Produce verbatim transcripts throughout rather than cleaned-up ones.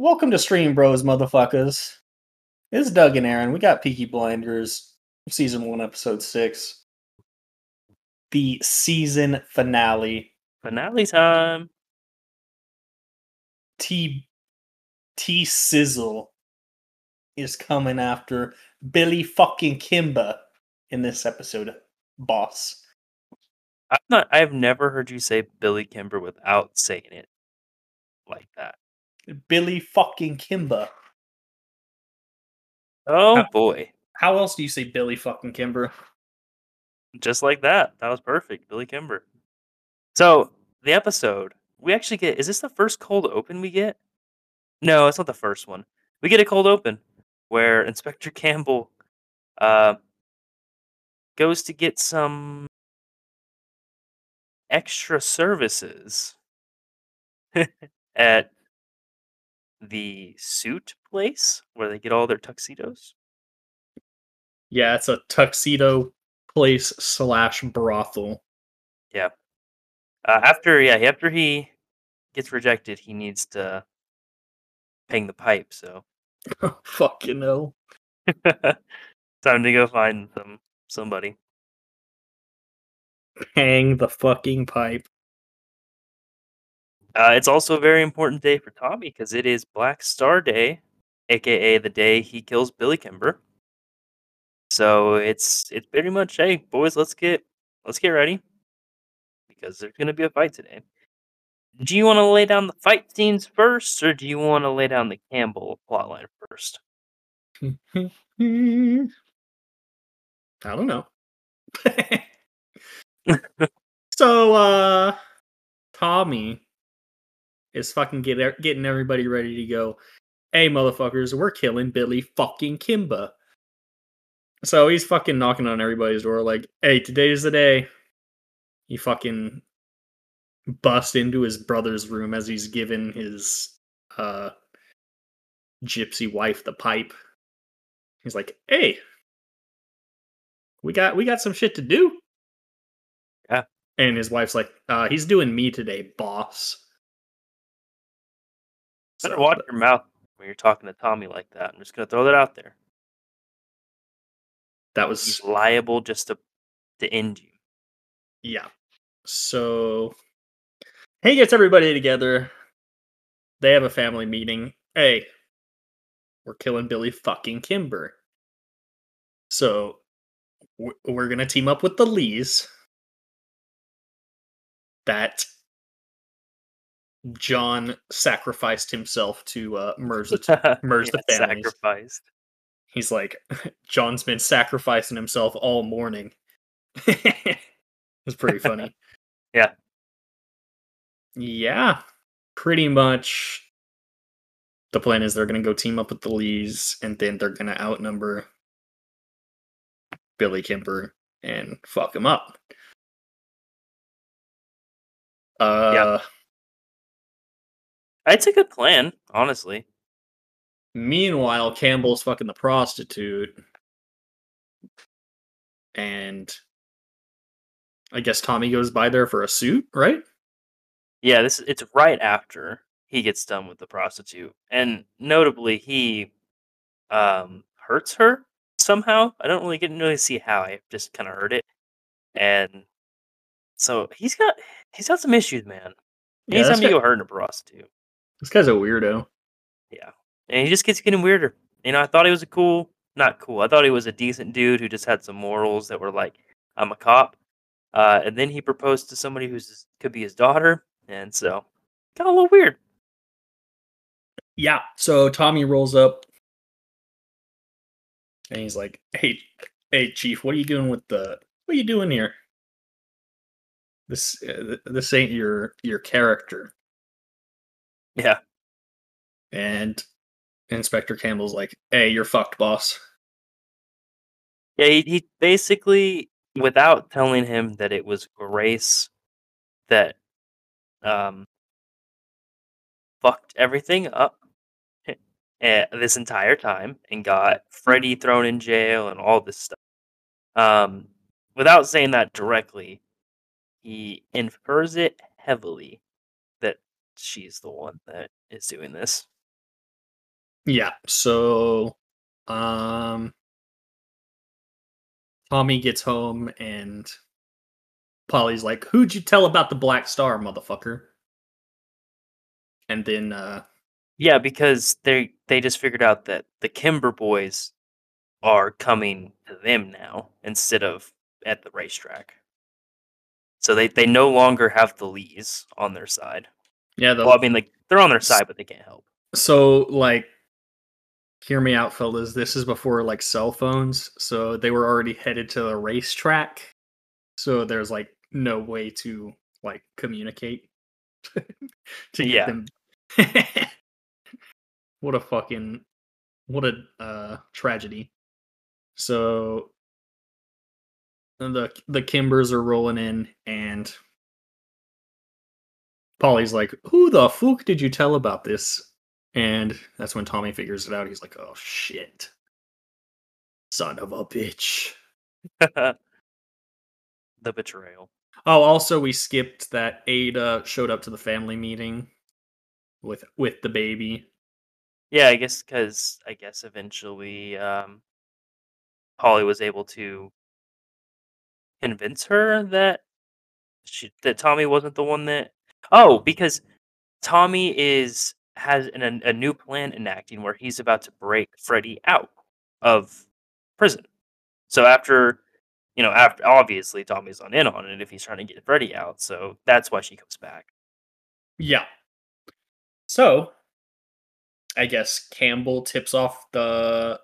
Welcome to Stream Bros, motherfuckers. It's Doug and Aaron. We got Peaky Blinders, Season one, Episode six. The season finale. Finale time. T... T-Sizzle is coming after Billy fucking Kimber in this episode, boss. I've, not, I've never heard you say Billy Kimber without saying it like that. Billy fucking Kimber. Oh, how, boy. How else do you say Billy fucking Kimber? Just like that. That was perfect. Billy Kimber. So, the episode, we actually get... Is this the first cold open we get? No, it's not the first one. We get a cold open where Inspector Campbell uh, goes to get some extra services at the suit place where they get all their tuxedos. Yeah, it's a tuxedo place slash brothel. Yeah. Uh, after yeah, after he gets rejected, he needs to ping the pipe. So oh, fucking hell! Time to go find some somebody. Hang the fucking pipe. Uh, it's also a very important day for Tommy because it is Black Star Day, aka the day he kills Billy Kimber. So it's it's pretty much, hey boys, let's get let's get ready because there's gonna be a fight today. Do you want to lay down the fight scenes first, or do you want to lay down the Campbell plotline first? I don't know. So, uh, Tommy is fucking get, getting everybody ready to go, hey, motherfuckers, we're killing Billy fucking Kimber. So he's fucking knocking on everybody's door like, hey, today is the day. He fucking busts into his brother's room as he's giving his uh, gypsy wife the pipe. He's like, hey, we got we got some shit to do. Yeah. And his wife's like, uh, he's doing me today, boss. Better watch your mouth when you're talking to Tommy like that. I'm just going to throw that out there. That was... He's liable just to, to end you. Yeah. So he gets everybody together. They have a family meeting. Hey, we're killing Billy fucking Kimber. So we're going to team up with the Lees that John sacrificed himself to uh, merge the t- merge yeah, the families. Sacrificed. He's like, John's been sacrificing himself all morning. It's pretty funny. Yeah. Yeah. Pretty much. The plan is they're going to go team up with the Lees, and then they're going to outnumber Billy Kimber and fuck him up. Uh. Yeah. It's a good plan, honestly. Meanwhile, Campbell's fucking the prostitute. And I guess Tommy goes by there for a suit, right? Yeah, this it's right after he gets done with the prostitute. And notably, he um, hurts her somehow. I don't really get really see how. I just kind of heard it. And so he's got he's got some issues, man. He's having to go hurting a prostitute. This guy's a weirdo. Yeah. And he just gets getting weirder. You know, I thought he was a cool, not cool. I thought he was a decent dude who just had some morals that were like, I'm a cop. Uh, and then he proposed to somebody who could be his daughter. And so, got a little weird. Yeah. So Tommy rolls up. And he's like, hey, hey, Chief, what are you doing with the, what are you doing here? This uh, this ain't your your character. Yeah. And Inspector Campbell's like, hey, you're fucked, boss. Yeah, he, he basically, without telling him that it was Grace that um fucked everything up this entire time and got Freddie thrown in jail and all this stuff. Um, without saying that directly, he infers it heavily that she's the one that is doing this. Yeah, so um, Tommy gets home and Polly's like, "Who'd you tell about the Black Star, motherfucker?" And then, uh, yeah, because they they just figured out that the Kimber boys are coming to them now instead of at the racetrack. So they, they no longer have the Lees on their side. Yeah, the, well, I mean, like they're on their side, but they can't help. So, like, hear me out, fellas. This is before like cell phones, so they were already headed to the racetrack. So there's like no way to like communicate to yeah. them. What a fucking what a uh, tragedy. So the the Kimbers are rolling in, and Polly's like, "Who the fuck did you tell about this?" And that's when Tommy figures it out. He's like, "Oh shit, son of a bitch." The betrayal. Oh, also we skipped that Ada showed up to the family meeting with with the baby. Yeah, I guess because I guess eventually um, Polly was able to convince her that she, that Tommy wasn't the one that. Oh, because Tommy is has an, a new plan enacting where he's about to break Freddie out of prison. So after. You know, after, obviously, Tommy's on in on it if he's trying to get Freddie out, so that's why she comes back. Yeah. So, I guess Campbell tips off the...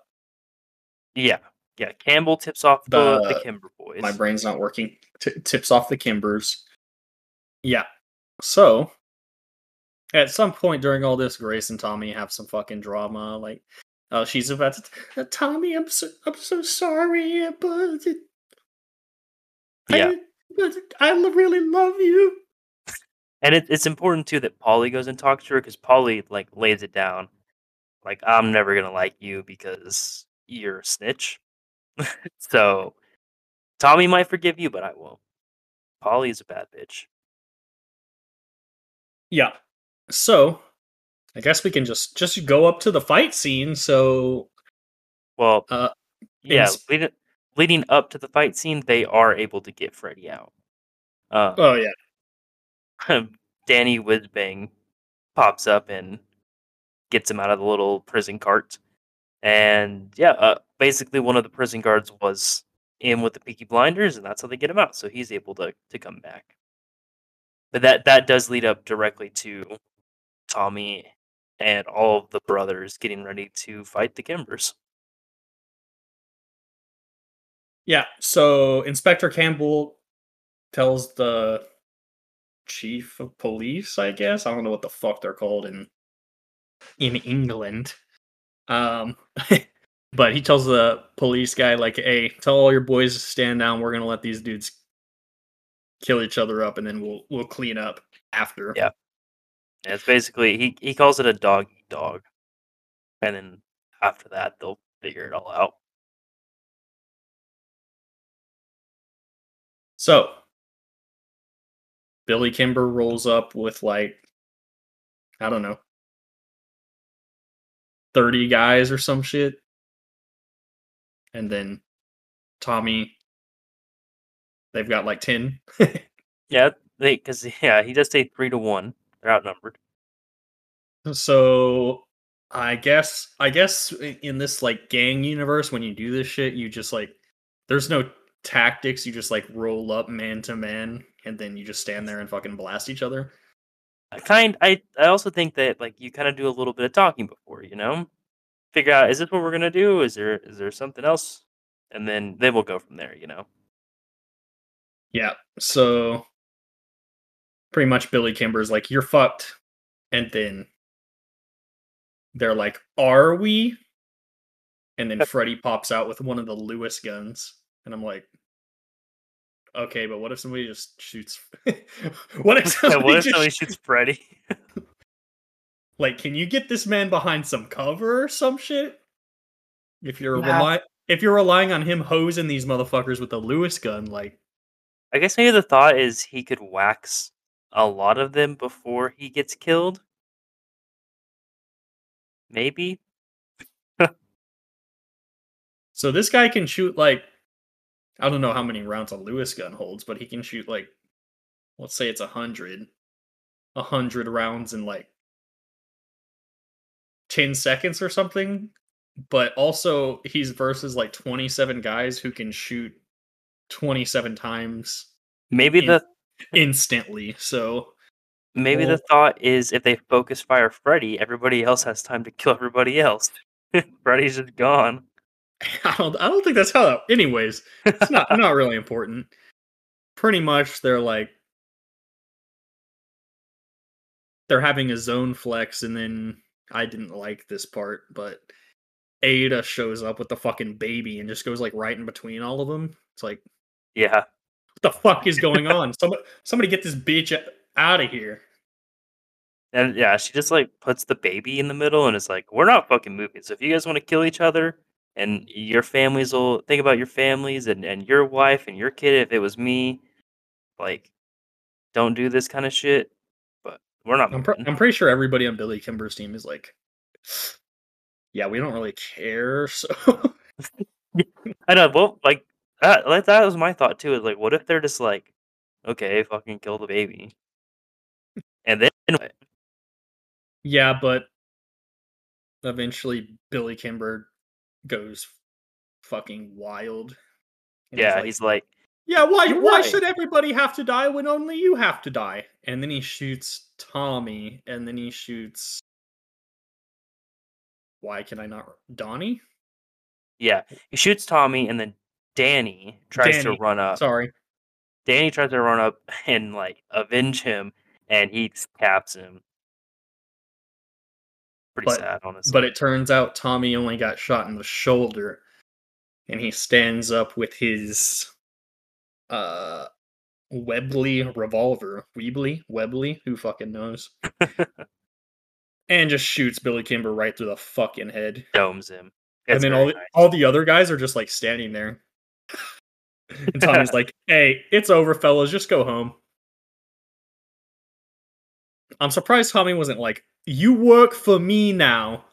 Yeah, yeah, Campbell tips off the, the, the Kimber boys. My brain's not working. T- tips off the Kimbers. Yeah. So, at some point during all this, Grace and Tommy have some fucking drama, like, oh, uh, she's about to... T- Tommy, I'm so, I'm so sorry, but... It- Yeah, I, I really love you. And it, it's important too that Polly goes and talks to her because Polly like lays it down, like I'm never gonna like you because you're a snitch. So Tommy might forgive you, but I won't. Polly is a bad bitch. Yeah. So I guess we can just just go up to the fight scene. So, well, uh, yeah, we didn't. Leading up to the fight scene, they are able to get Freddy out. Uh, oh, yeah. Danny Whizbang pops up and gets him out of the little prison cart. And, yeah, uh, basically one of the prison guards was in with the Peaky Blinders, and that's how they get him out. So he's able to, to come back. But that, that does lead up directly to Tommy and all of the brothers getting ready to fight the Kimbers. Yeah, so Inspector Campbell tells the chief of police, I guess. I don't know what the fuck they're called in in England. Um, but he tells the police guy, like, hey, tell all your boys to stand down. We're going to let these dudes kill each other up, and then we'll we'll clean up after. Yeah. And it's basically, he, he calls it a dog-eat-dog. And then after that, they'll figure it all out. So, Billy Kimber rolls up with, like, I don't know, thirty guys or some shit. And then Tommy, they've got, like, ten. Yeah, because, yeah, he does say three to one. They're outnumbered. So, I guess, I guess in this, like, gang universe, when you do this shit, you just, like, there's no... tactics, you just like roll up man to man, and then you just stand there and fucking blast each other. I kind, I, I also think that like you kind of do a little bit of talking before, you know, figure out is this what we're gonna do? Is there is there something else? And then then we'll go from there, you know. Yeah. So pretty much, Billy Kimber's like, "You're fucked," and then they're like, "Are we?" And then Freddy pops out with one of the Lewis guns. And I'm like, okay, but what if somebody just shoots? what if somebody, yeah, what if just somebody shoots Freddy? Like, can you get this man behind some cover or some shit? If you're nah. rely- if you're relying on him hosing these motherfuckers with a Lewis gun, like, I guess maybe the thought is he could wax a lot of them before he gets killed. Maybe So this guy can shoot, like, I don't know how many rounds a Lewis gun holds, but he can shoot, like, let's say it's one hundred. one hundred rounds in, like, ten seconds or something. But also, he's versus, like, twenty-seven guys who can shoot twenty-seven times. Maybe in- the... instantly, so... Maybe well, the thought is if they focus fire Freddy, everybody else has time to kill everybody else. Freddy's just gone. I don't, I don't think that's how that... Anyways, it's not not really important. Pretty much, they're like... They're having a zone flex, and then... I didn't like this part, but... Ada shows up with the fucking baby and just goes, like, right in between all of them. It's like... Yeah. What the fuck is going on? Somebody, somebody get this bitch out of here. And yeah, she just, like, puts the baby in the middle and is like, we're not fucking moving. So if you guys want to kill each other and your families will think about your families and, and your wife and your kid, if it was me, like, don't do this kind of shit. But we're not. I'm, pr- I'm pretty sure everybody on Billy Kimber's team is like, yeah, we don't really care. So I know. Well, like that, like, that was my thought too. Is like, what if they're just like, okay, fucking kill the baby. And then, anyway. Yeah, but eventually Billy Kimber goes fucking wild. And yeah, he's like, he's like, yeah, why? Why right. should everybody have to die when only you have to die? And then he shoots Tommy, and then he shoots. Why can I not? Donnie? Yeah, he shoots Tommy, and then Danny tries Danny. to run up. Sorry, Danny tries to run up and like avenge him. And he caps him. Pretty but, sad, honestly. But it turns out Tommy only got shot in the shoulder. And he stands up with his uh, Webley revolver. Webley? Webley? Who fucking knows? And just shoots Billy Kimber right through the fucking head. Domes him. That's and then all the, nice. all the other guys are just like standing there. And Tommy's like, hey, it's over, fellas. Just go home. I'm surprised Tommy wasn't like, you work for me now.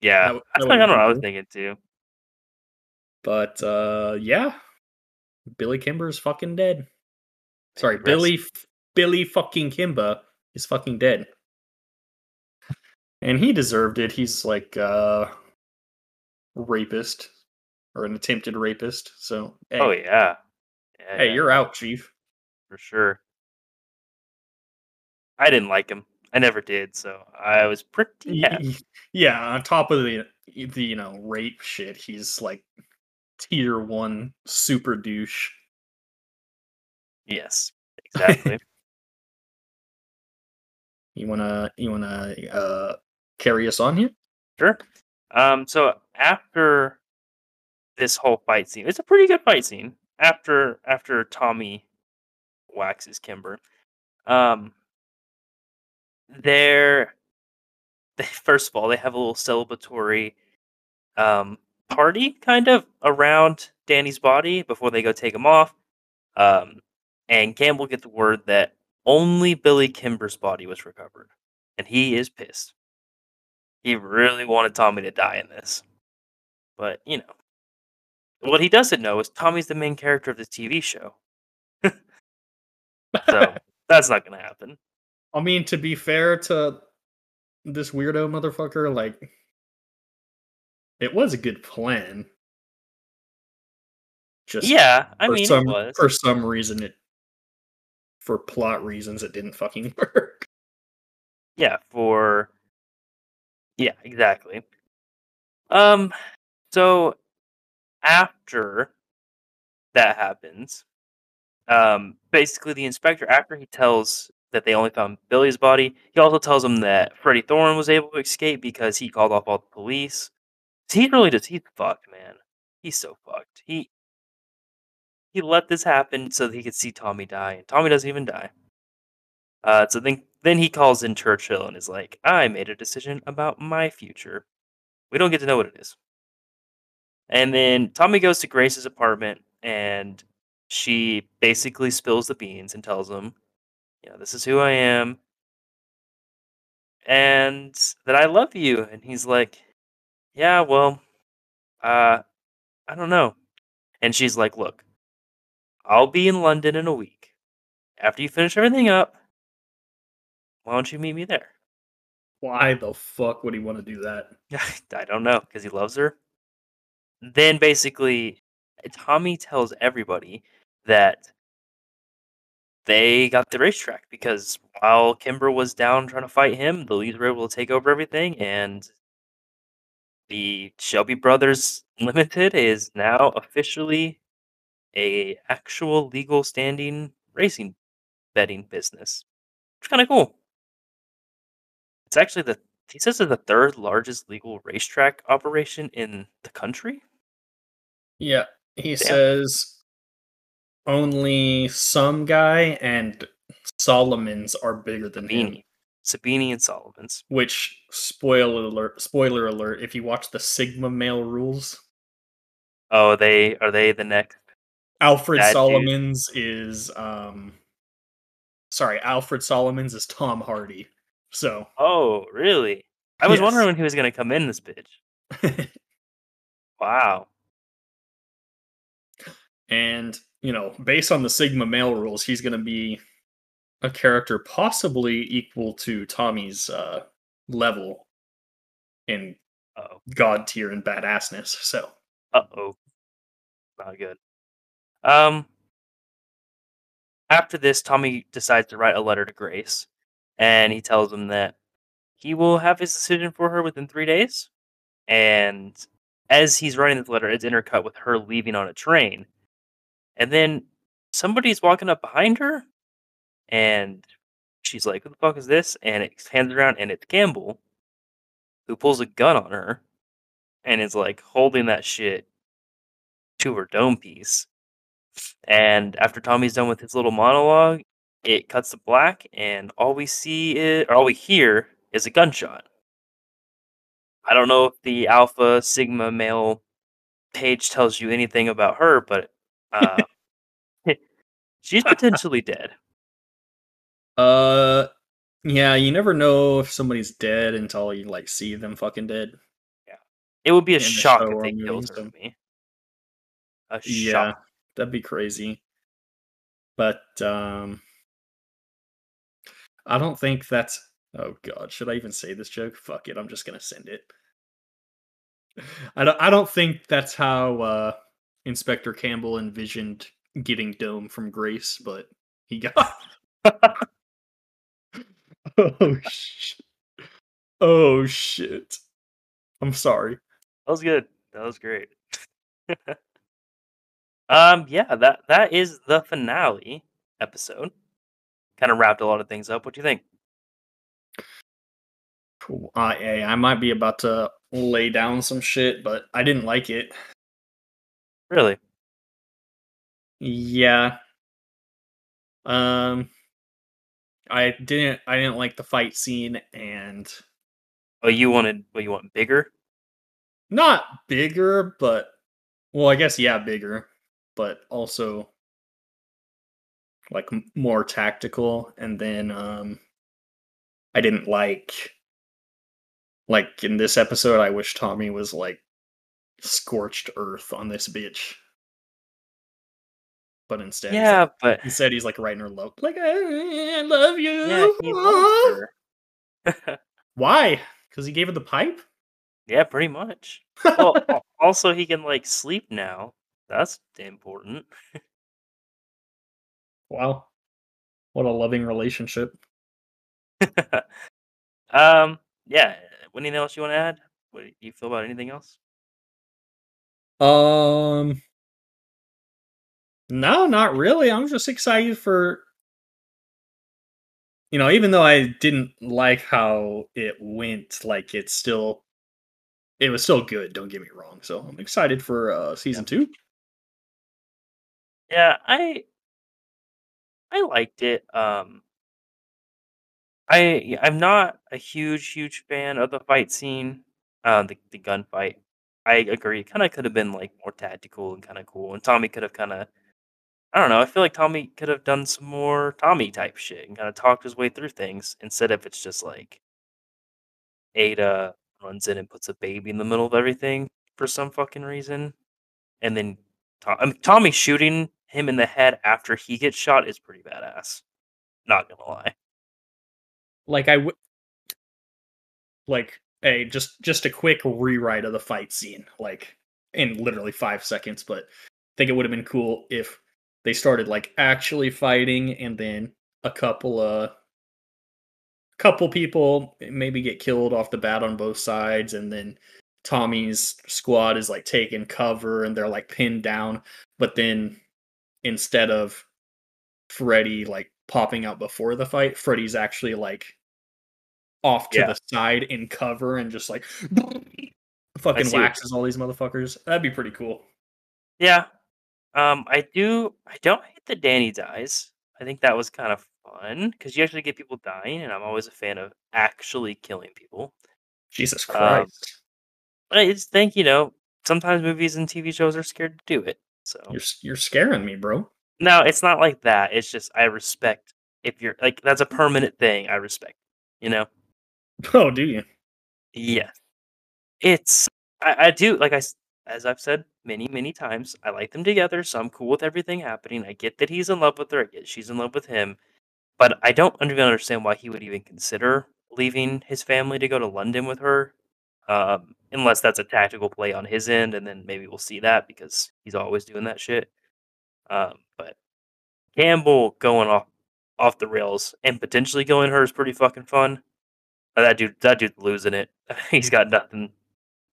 Yeah, that, that's that kind of what I was thinking too. But, uh, yeah. Billy Kimber is fucking dead. Sorry, Rest. Billy Billy fucking Kimber is fucking dead. And he deserved it. He's like uh rapist or an attempted rapist. So, hey. Oh, yeah. yeah. Hey, you're out, Chief. For sure. I didn't like him. I never did, so I was pretty happy. Yeah, on top of the, the you know, rape shit, he's like tier one super douche. Yes, exactly. you wanna you wanna uh, carry us on here? Sure. Um. So after this whole fight scene, it's a pretty good fight scene. After after Tommy waxes Kimber, um. They're, they, first of all, they have a little celebratory um, party, kind of, around Danny's body before they go take him off. Um, and Campbell gets the word that only Billy Kimber's body was recovered. And he is pissed. He really wanted Tommy to die in this. But, you know. What he doesn't know is Tommy's the main character of the T V show. So, that's not going to happen. I mean, to be fair to this weirdo motherfucker, like, it was a good plan. Just yeah, I mean, some, it was. For some reason, it, for plot reasons, it didn't fucking work. Yeah, for, yeah, exactly. Um, so, after that happens, um, basically the inspector, after he tells that they only found Billy's body. He also tells them that Freddie Thorne was able to escape because he called off all the police. He really just, he's fucked, man. He's so fucked. He he let this happen so that he could see Tommy die, and Tommy doesn't even die. Uh, so then, then he calls in Churchill and is like, I made a decision about my future. We don't get to know what it is. And then Tommy goes to Grace's apartment, and she basically spills the beans and tells him, you know, this is who I am, and that I love you. And he's like, yeah, well, uh, I don't know. And she's like, look, I'll be in London in a week. After you finish everything up, why don't you meet me there? Why the fuck would he want to do that? I don't know, because he loves her. Then basically, Tommy tells everybody that they got the racetrack, because while Kimber was down trying to fight him, the Leeds were able to take over everything, and the Shelby Brothers Limited is now officially a actual legal standing racing betting business. It's kind of cool. It's actually the he says it's the third largest legal racetrack operation in the country. Yeah, he Damn. says only some guy and Solomons are bigger than Sabini. him. Sabini and Solomons. Which, spoiler alert, spoiler alert, if you watch the Sigma Male Rules. Oh, are they are they the next? Alfred Solomons dude? is um sorry, Alfred Solomons is Tom Hardy. So Oh, really? I was yes. wondering when he was gonna come in this bitch. Wow. And, you know, based on the Sigma Male Rules, he's gonna be a character possibly equal to Tommy's uh, level in Uh-oh. god tier and badassness. So, uh oh, not good. Um, after this, Tommy decides to write a letter to Grace, and he tells him that he will have his decision for her within three days. And as he's writing this letter, it's intercut with her leaving on a train, and then somebody's walking up behind her. And she's like, what the fuck is this? And it hands around, and it's Campbell, who pulls a gun on her and is like holding that shit to her dome piece. And after Tommy's done with his little monologue, it cuts to black, and all we see is, or all we hear is a gunshot. I don't know if the Alpha Sigma Male page tells you anything about her, but uh, she's potentially dead. Uh, yeah, you never know if somebody's dead until you, like, see them fucking dead. Yeah. It would be a shock if they killed her, me. A shock. Yeah, that'd be crazy. But, um... I don't think that's... Oh, God, should I even say this joke? Fuck it, I'm just gonna send it. I don't, I don't think that's how, uh, Inspector Campbell envisioned getting Dome from Grace, but he got... Oh shit! Oh shit! I'm sorry. That was good. That was great. um, yeah that that is the finale episode. Kind of wrapped a lot of things up. What do you think? I uh, I might be about to lay down some shit, but I didn't like it. Really? Yeah. Um. I didn't. I didn't like the fight scene, and oh, you wanted. Well, you want bigger? Not bigger, but well, I guess yeah, bigger, but also like m- more tactical. And then um, I didn't like like in this episode. I wish Tommy was like scorched earth on this bitch. But instead, yeah, like, but he said he's like writing her love, like I, I love you. Yeah, he loves her. Why? Because he gave her the pipe. Yeah, pretty much. Well, also he can like sleep now. That's important. Wow, what a loving relationship. um, yeah. Anything else you want to add? What do you feel about anything else? Um. No, not really. I'm just excited for, you know, even though I didn't like how it went, like it's still, it was still good. Don't get me wrong. So I'm excited for uh, season yeah. two. Yeah, I, I liked it. Um, I, I'm not a huge, huge fan of the fight scene, uh, the the gunfight. I agree. It kind of could have been like more tactical and kind of cool, and Tommy could have kind of. I don't know. I feel like Tommy could have done some more Tommy type shit and kind of talked his way through things instead of it's just like Ada runs in and puts a baby in the middle of everything for some fucking reason. and then Tom, I mean, Tommy shooting him in the head after he gets shot is pretty badass. Not gonna lie. Like I would, like a just just a quick rewrite of the fight scene, like in literally five seconds. But I think it would have been cool if they started like actually fighting, and then a couple of couple people maybe get killed off the bat on both sides, and then Tommy's squad is like taking cover and they're like pinned down. But then instead of Freddy like popping out before the fight, Freddy's actually like off to yeah. the side in cover and just like fucking waxes all these motherfuckers. That'd be pretty cool. Yeah. Um, I do. I don't hate the Danny dies. I think that was kind of fun because you actually get people dying, and I'm always a fan of actually killing people. Jesus Christ. Um, I just think, you know, sometimes movies and T V shows are scared to do it. So you're you're scaring me, bro. No, it's not like that. It's just I respect if you're like that's a permanent thing. I respect, you know. Oh, do you? Yeah. It's I, I do like I as I've said many many times. I like them together, so I'm cool with everything happening. I get that he's in love with her. I get she's in love with him, but I don't understand why he would even consider leaving his family to go to London with her, um, unless that's a tactical play on his end, and then maybe we'll see that because he's always doing that shit. Um, but Campbell going off off the rails and potentially killing her is pretty fucking fun. That dude, that dude, losing it. He's got nothing,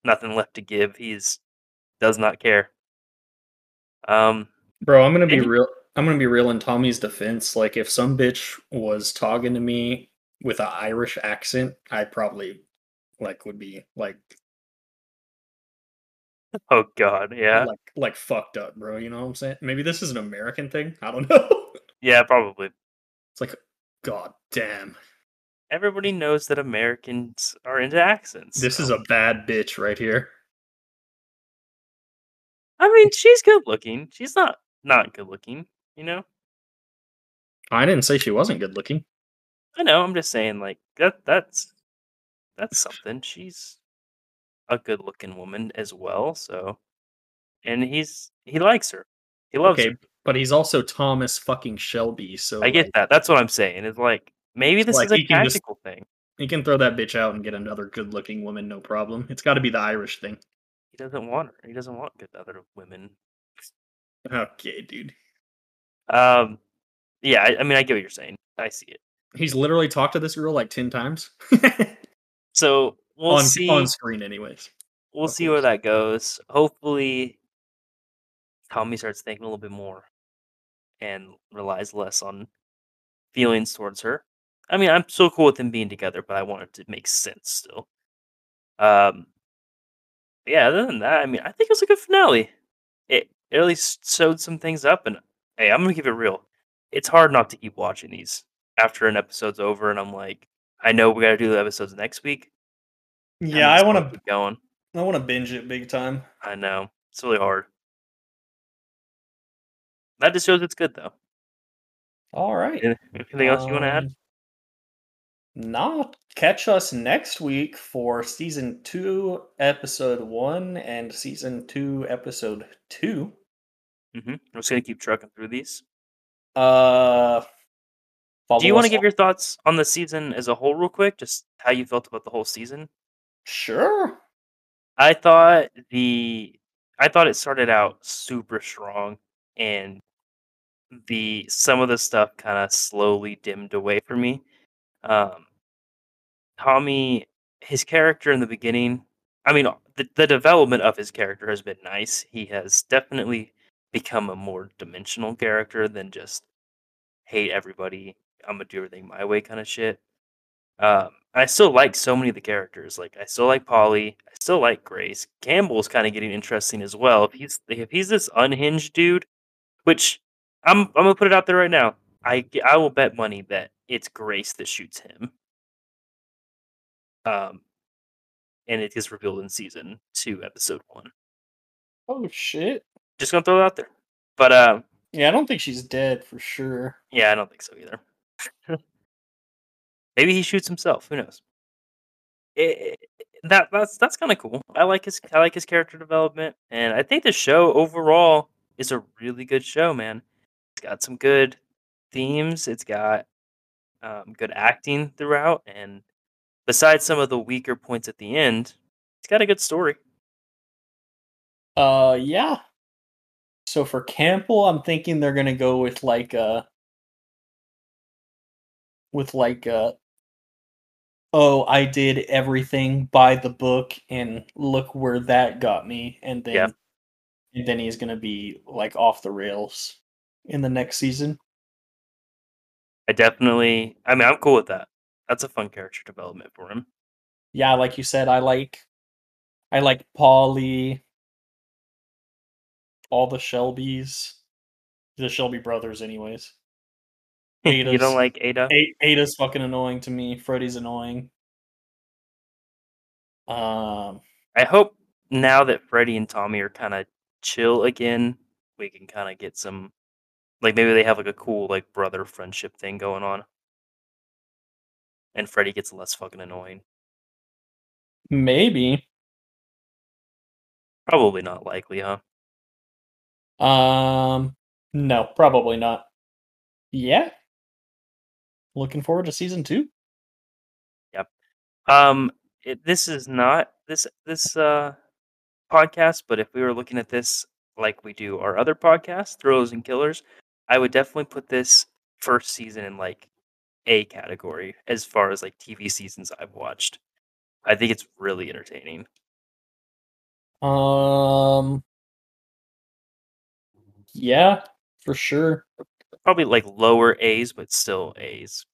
nothing left to give. He's does not care. Um, bro, I'm gonna be he, real. I'm gonna be real in Tommy's defense. Like, if some bitch was talking to me with an Irish accent, I probably like would be like, oh god, yeah, like like fucked up, bro. You know what I'm saying? Maybe this is an American thing. I don't know. Yeah, probably. It's like, god damn. Everybody knows that Americans are into accents. This so. is a bad bitch right here. I mean, she's good looking. She's not not good looking, you know? I didn't say she wasn't good looking. I know, I'm just saying, like, that that's that's something. She's a good looking woman as well, so. And he's he likes her. He loves okay, her. But he's also Thomas fucking Shelby, so. I get like... that. That's what I'm saying. It's like. Maybe this like is a tactical just, thing. He can throw that bitch out and get another good-looking woman, no problem. It's got to be the Irish thing. He doesn't want her. He doesn't want good other women. Okay, dude. Um, yeah. I, I mean, I get what you're saying. I see it. He's literally talked to this girl like ten times. So we'll on, see on screen, anyways. We'll see where that goes. Hopefully, Tommy starts thinking a little bit more and relies less on feelings towards her. I mean, I'm still cool with them being together, but I want it to make sense still. Um, yeah, other than that, I mean, I think it was a good finale. It, it really showed some things up, and hey, I'm going to keep it real. It's hard not to keep watching these after an episode's over, and I'm like, I know we got to do the episodes next week. Yeah, I want to keep going. I want to binge it big time. I know. It's really hard. That just shows it's good, though. All right. Anything else um, you want to add? Nah, catch us next week for season two, episode one, and season two, episode two. Mm-hmm. I'm just gonna keep trucking through these. Uh, do you want to give your thoughts on the season as a whole, real quick? Just how you felt about the whole season? Sure. I thought the I thought it started out super strong, and the some of the stuff kind of slowly dimmed away for me. Um, Tommy, his character in the beginning, I mean, the, the development of his character has been nice. He has definitely become a more dimensional character than just hate everybody, I'm gonna do everything my way kind of shit. Um, I still like so many of the characters. Like, I still like Polly. I still like Grace. Campbell's kind of getting interesting as well. If he's if he's this unhinged dude, which I'm I'm gonna put it out there right now. I I will bet money that it's Grace that shoots him. Um, and it is revealed in season two, episode one. Oh shit! Just gonna throw it out there. But um, yeah, I don't think she's dead for sure. Yeah, I don't think so either. Maybe he shoots himself. Who knows? It, it, that that's that's kind of cool. I like his I like his character development, and I think the show overall is a really good show, man. It's got some good themes. It's got um, good acting throughout, and besides some of the weaker points at the end, it's got a good story. Uh, yeah. So for Campbell, I'm thinking they're gonna go with like a with like a. Oh, I did everything by the book, and look where that got me. And then, yeah. and then he's gonna be like off the rails in the next season. I definitely. I mean, I'm cool with that. That's a fun character development for him. Yeah, like you said, I like, I like Paulie, all the Shelbys, the Shelby brothers, anyways. Ada's, you don't like Ada? Ada's fucking annoying to me. Freddy's annoying. Um, I hope now that Freddy and Tommy are kind of chill again, we can kind of get some, like maybe they have like a cool like brother friendship thing going on, and Freddy gets less fucking annoying. Maybe. Probably not likely, huh? Um, no, probably not. Yeah. Looking forward to season two. Yep. Um. It, this is not this this uh podcast, but if we were looking at this like we do our other podcast, Thrillers and Killers, I would definitely put this first season in like A category as far as like T V seasons I've watched. I think it's really entertaining. Um. Yeah, for sure. Probably like lower A's, but still A's.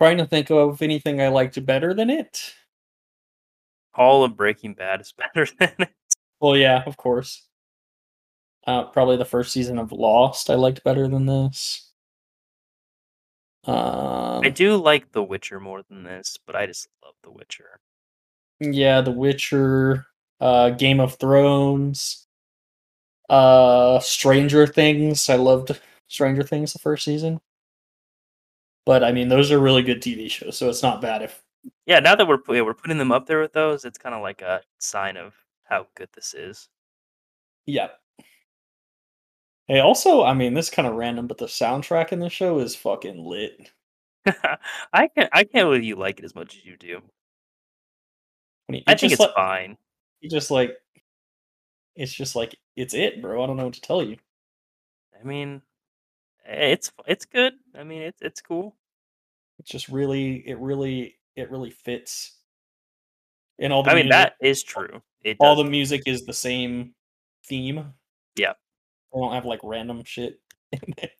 Trying to think of anything I liked better than it. All of Breaking Bad is better than it. Well, yeah, of course. Uh, probably the first season of Lost I liked better than this. Um, I do like The Witcher more than this, but I just love The Witcher. Yeah, The Witcher, uh, Game of Thrones. Uh, Stranger Things. I loved Stranger Things the first season. But, I mean, those are really good T V shows, so it's not bad if... Yeah, now that we're, we're putting them up there with those, it's kind of like a sign of how good this is. Yeah. Hey, also, I mean, this is kind of random, but the soundtrack in this show is fucking lit. I can't, I can't believe you like it as much as you do. I, mean, I think it's like, fine. You just, like... It's just like, it's it, bro. I don't know what to tell you. I mean, it's it's good. I mean, it's it's cool. It's just really, it really, it really fits. And all the I mean, music, that is true. It all does. The music is the same theme. Yeah. I don't have like random shit in there.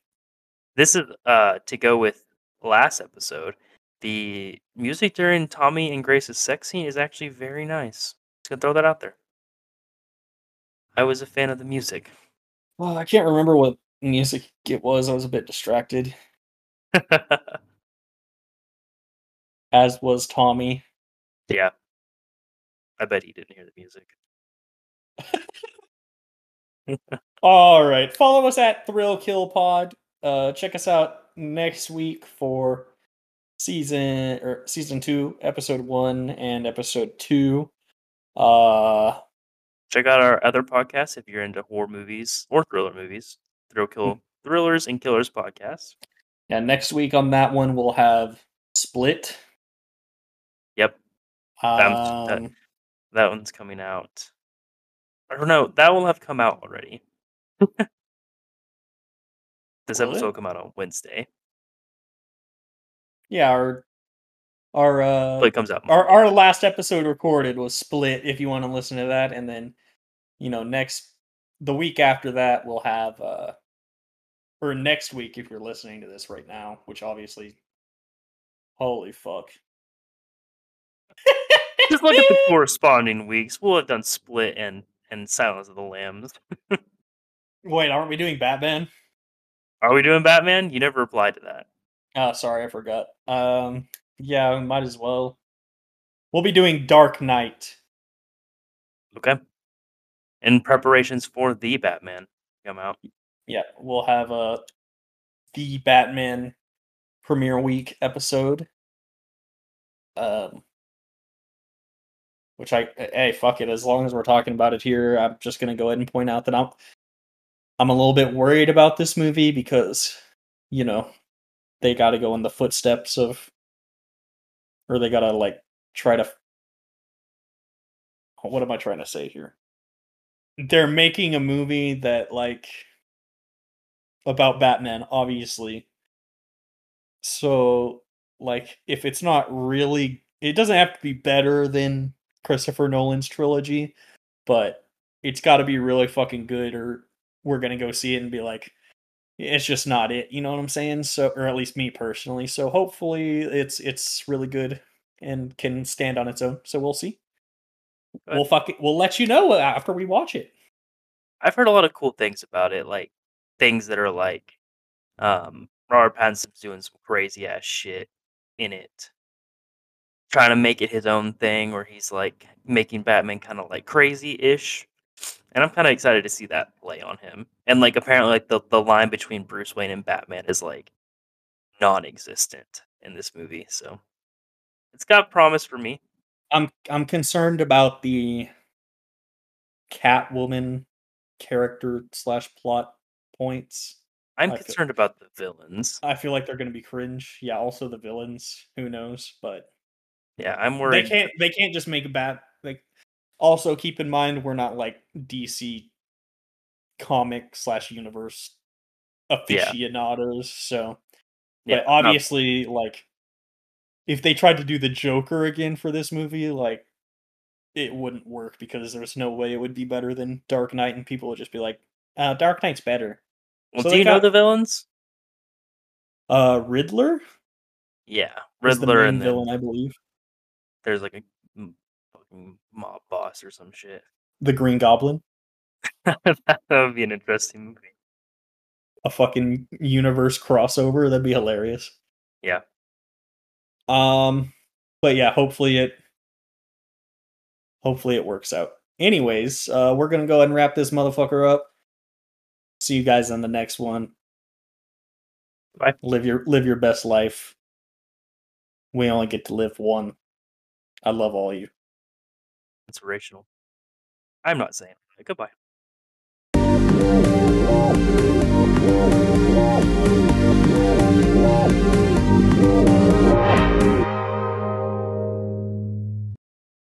This is uh to go with last episode. The music during Tommy and Grace's sex scene is actually very nice. Just gonna throw that out there. I was a fan of the music. Well, I can't remember what music it was. I was a bit distracted. As was Tommy. Yeah. I bet he didn't hear the music. All right. Follow us at Thrill Kill Pod. Uh, check us out next week for season or season two, episode one and episode two. Uh... Check out our other podcasts if you're into horror movies or thriller movies. Thrill Kill Thrillers and Killers podcast. Yeah, next week on that one we'll have Split. Yep. Um, that, that one's coming out. I don't know. That will have come out already. This episode will come out on Wednesday. Yeah, our our uh, Split comes out. Our our last episode recorded was Split. If you want to listen to that, and then. You know, next the week after that, we'll have, uh, or next week if you're listening to this right now, which obviously, holy fuck! Just look at the corresponding weeks. We'll have done Split and and Silence of the Lambs. Wait, aren't we doing Batman? Are we doing Batman? You never replied to that. Oh, sorry, I forgot. Um, yeah, we might as well. We'll be doing Dark Knight. Okay. In preparations for The Batman come out. Yeah, we'll have a The Batman premiere week episode. Um, which I, hey, fuck it. As long as we're talking about it here, I'm just going to go ahead and point out that I'm, I'm a little bit worried about this movie because, you know, they got to go in the footsteps of, or they got to like try to, what am I trying to say here? They're making a movie that like about Batman, obviously. So like, if it's not really, it doesn't have to be better than Christopher Nolan's trilogy, but it's got to be really fucking good, or we're going to go see it and be like, it's just not it. You know what I'm saying? So, or at least me personally. So hopefully it's, it's really good and can stand on its own. So we'll see. But we'll fuck it. We'll let you know after we watch it. I've heard a lot of cool things about it. Like things that are like, um, Robert Pattinson's doing some crazy ass shit in it, trying to make it his own thing, where he's like making Batman kind of like crazy-ish. And I'm kind of excited to see that play on him. And like apparently like the, the line between Bruce Wayne and Batman is like non-existent in this movie. So it's got promise for me. I'm I'm concerned about the Catwoman character slash plot points. I'm I concerned feel, about the villains. I feel like they're going to be cringe. Yeah, also the villains. Who knows? But yeah, I'm worried. They can't. They can't just make a bat. Like, also keep in mind we're not like D C comic slash universe aficionados. Yeah. So, but yeah, obviously, no. like, if they tried to do the Joker again for this movie, like, it wouldn't work because there's no way it would be better than Dark Knight, and people would just be like, uh, "Dark Knight's better." Well, so do you got, know the villains? Uh, Riddler. Yeah, Riddler and the villain, I believe. There's like a fucking mob boss or some shit. The Green Goblin. That would be an interesting movie. A fucking universe crossover. That'd be hilarious. Yeah. Um, but yeah, hopefully it. Hopefully it works out. Anyways, uh, we're gonna go ahead and wrap this motherfucker up. See you guys on the next one. Bye. Live your live your best life. We only get to live one. I love all you. Inspirational. I'm not saying it. Goodbye.